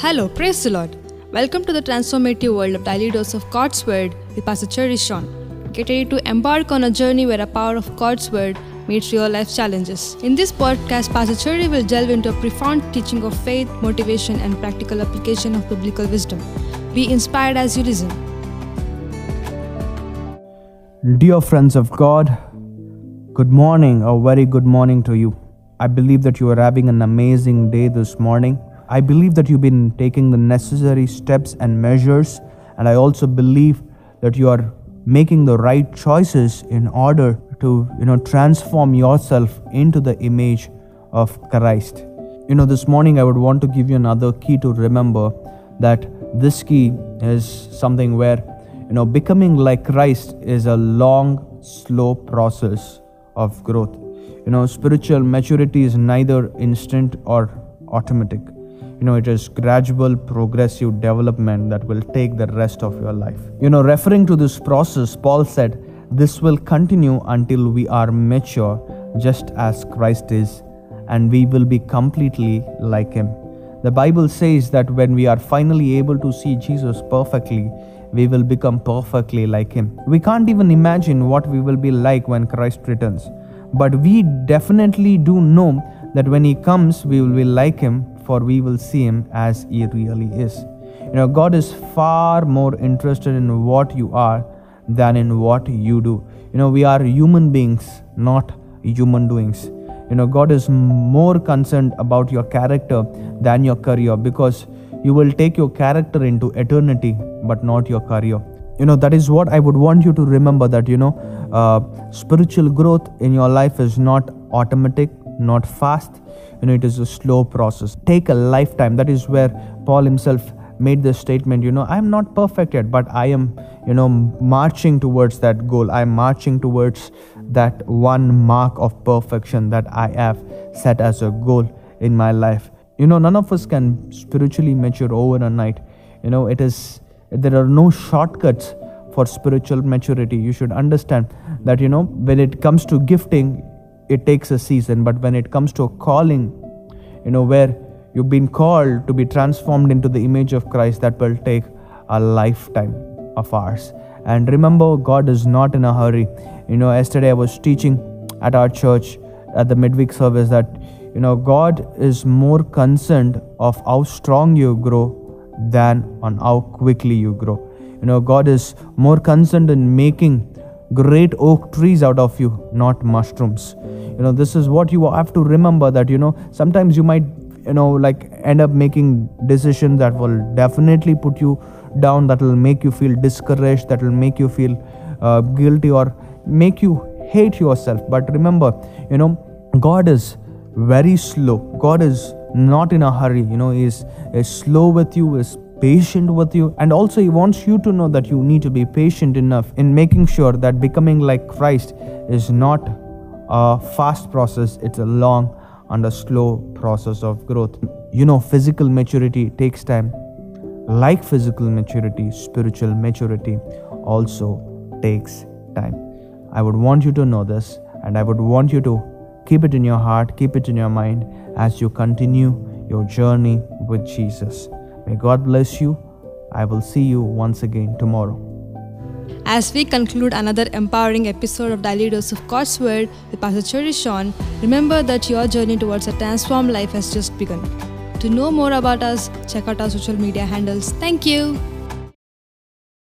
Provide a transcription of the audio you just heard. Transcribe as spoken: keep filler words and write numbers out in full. Hello, praise the Lord. Welcome to the transformative world of Daily Dose of God's Word with Pastor Cherry Sean. Get ready to embark on a journey where the power of God's Word meets real life challenges. In this podcast, Pastor Cherry will delve into a profound teaching of faith, motivation, and practical application of biblical wisdom. Be inspired as you listen. Dear friends of God, good morning, a very good morning to you. I believe that you are having an amazing day this morning. I believe that you've been taking the necessary steps and measures, and I also believe that you are making the right choices in order to, you know, transform yourself into the image of Christ. You know, this morning I would want to give you another key to remember, that this key is something where, you know, becoming like Christ is a long, slow process of growth. You know, spiritual maturity is neither instant or automatic. You know, it is gradual, progressive development that will take the rest of your life. You know, referring to this process, Paul said, this will continue until we are mature, just as Christ is, and we will be completely like Him. The Bible says that when we are finally able to see Jesus perfectly, we will become perfectly like Him. We can't even imagine what we will be like when Christ returns. But we definitely do know that when He comes, we will be like Him, for we will see Him as He really is. You know, God is far more interested in what you are than in what you do. You know, we are human beings, not human doings. You know, God is more concerned about your character than your career, because you will take your character into eternity, but not your career. You know, that is what I would want you to remember, that, you know, uh, spiritual growth in your life is not automatic, not fast. You know, it is a slow process. Take a lifetime. That is where Paul himself made this statement, you know, I am not perfect yet, but I am, you know, marching towards that goal. I am marching towards that one mark of perfection that I have set as a goal in my life. You know, none of us can spiritually mature overnight. You know, it is, there are no shortcuts for spiritual maturity. You should understand that, you know, when it comes to gifting, it takes a season, but when it comes to a calling, you know, where you've been called to be transformed into the image of Christ, that will take a lifetime of ours. And remember, God is not in a hurry. You know, yesterday I was teaching at our church at the midweek service that, you know, God is more concerned of how strong you grow than on how quickly you grow. You know, God is more concerned in making great oak trees out of you, not mushrooms. You know, this is what you have to remember, that, you know, sometimes you might, you know, like end up making decisions that will definitely put you down, that will make you feel discouraged, that will make you feel uh, guilty or make you hate yourself. But remember, you know, God is very slow. God is not in a hurry. You know, He is, is slow with you, is patient with you, and also He wants you to know that you need to be patient enough in making sure that becoming like Christ is not a fast process. It's a long and a slow process of growth. You know, physical maturity takes time. Like physical maturity, spiritual maturity also takes time. I would want you to know this, and I would want you to keep it in your heart, keep it in your mind as you continue your journey with Jesus. May God bless you. I will see you once again tomorrow. As we conclude another empowering episode of Daily Dose of God's Word with Pastor Cherry Sean, remember that your journey towards a transformed life has just begun. To know more about us, check out our social media handles. Thank you.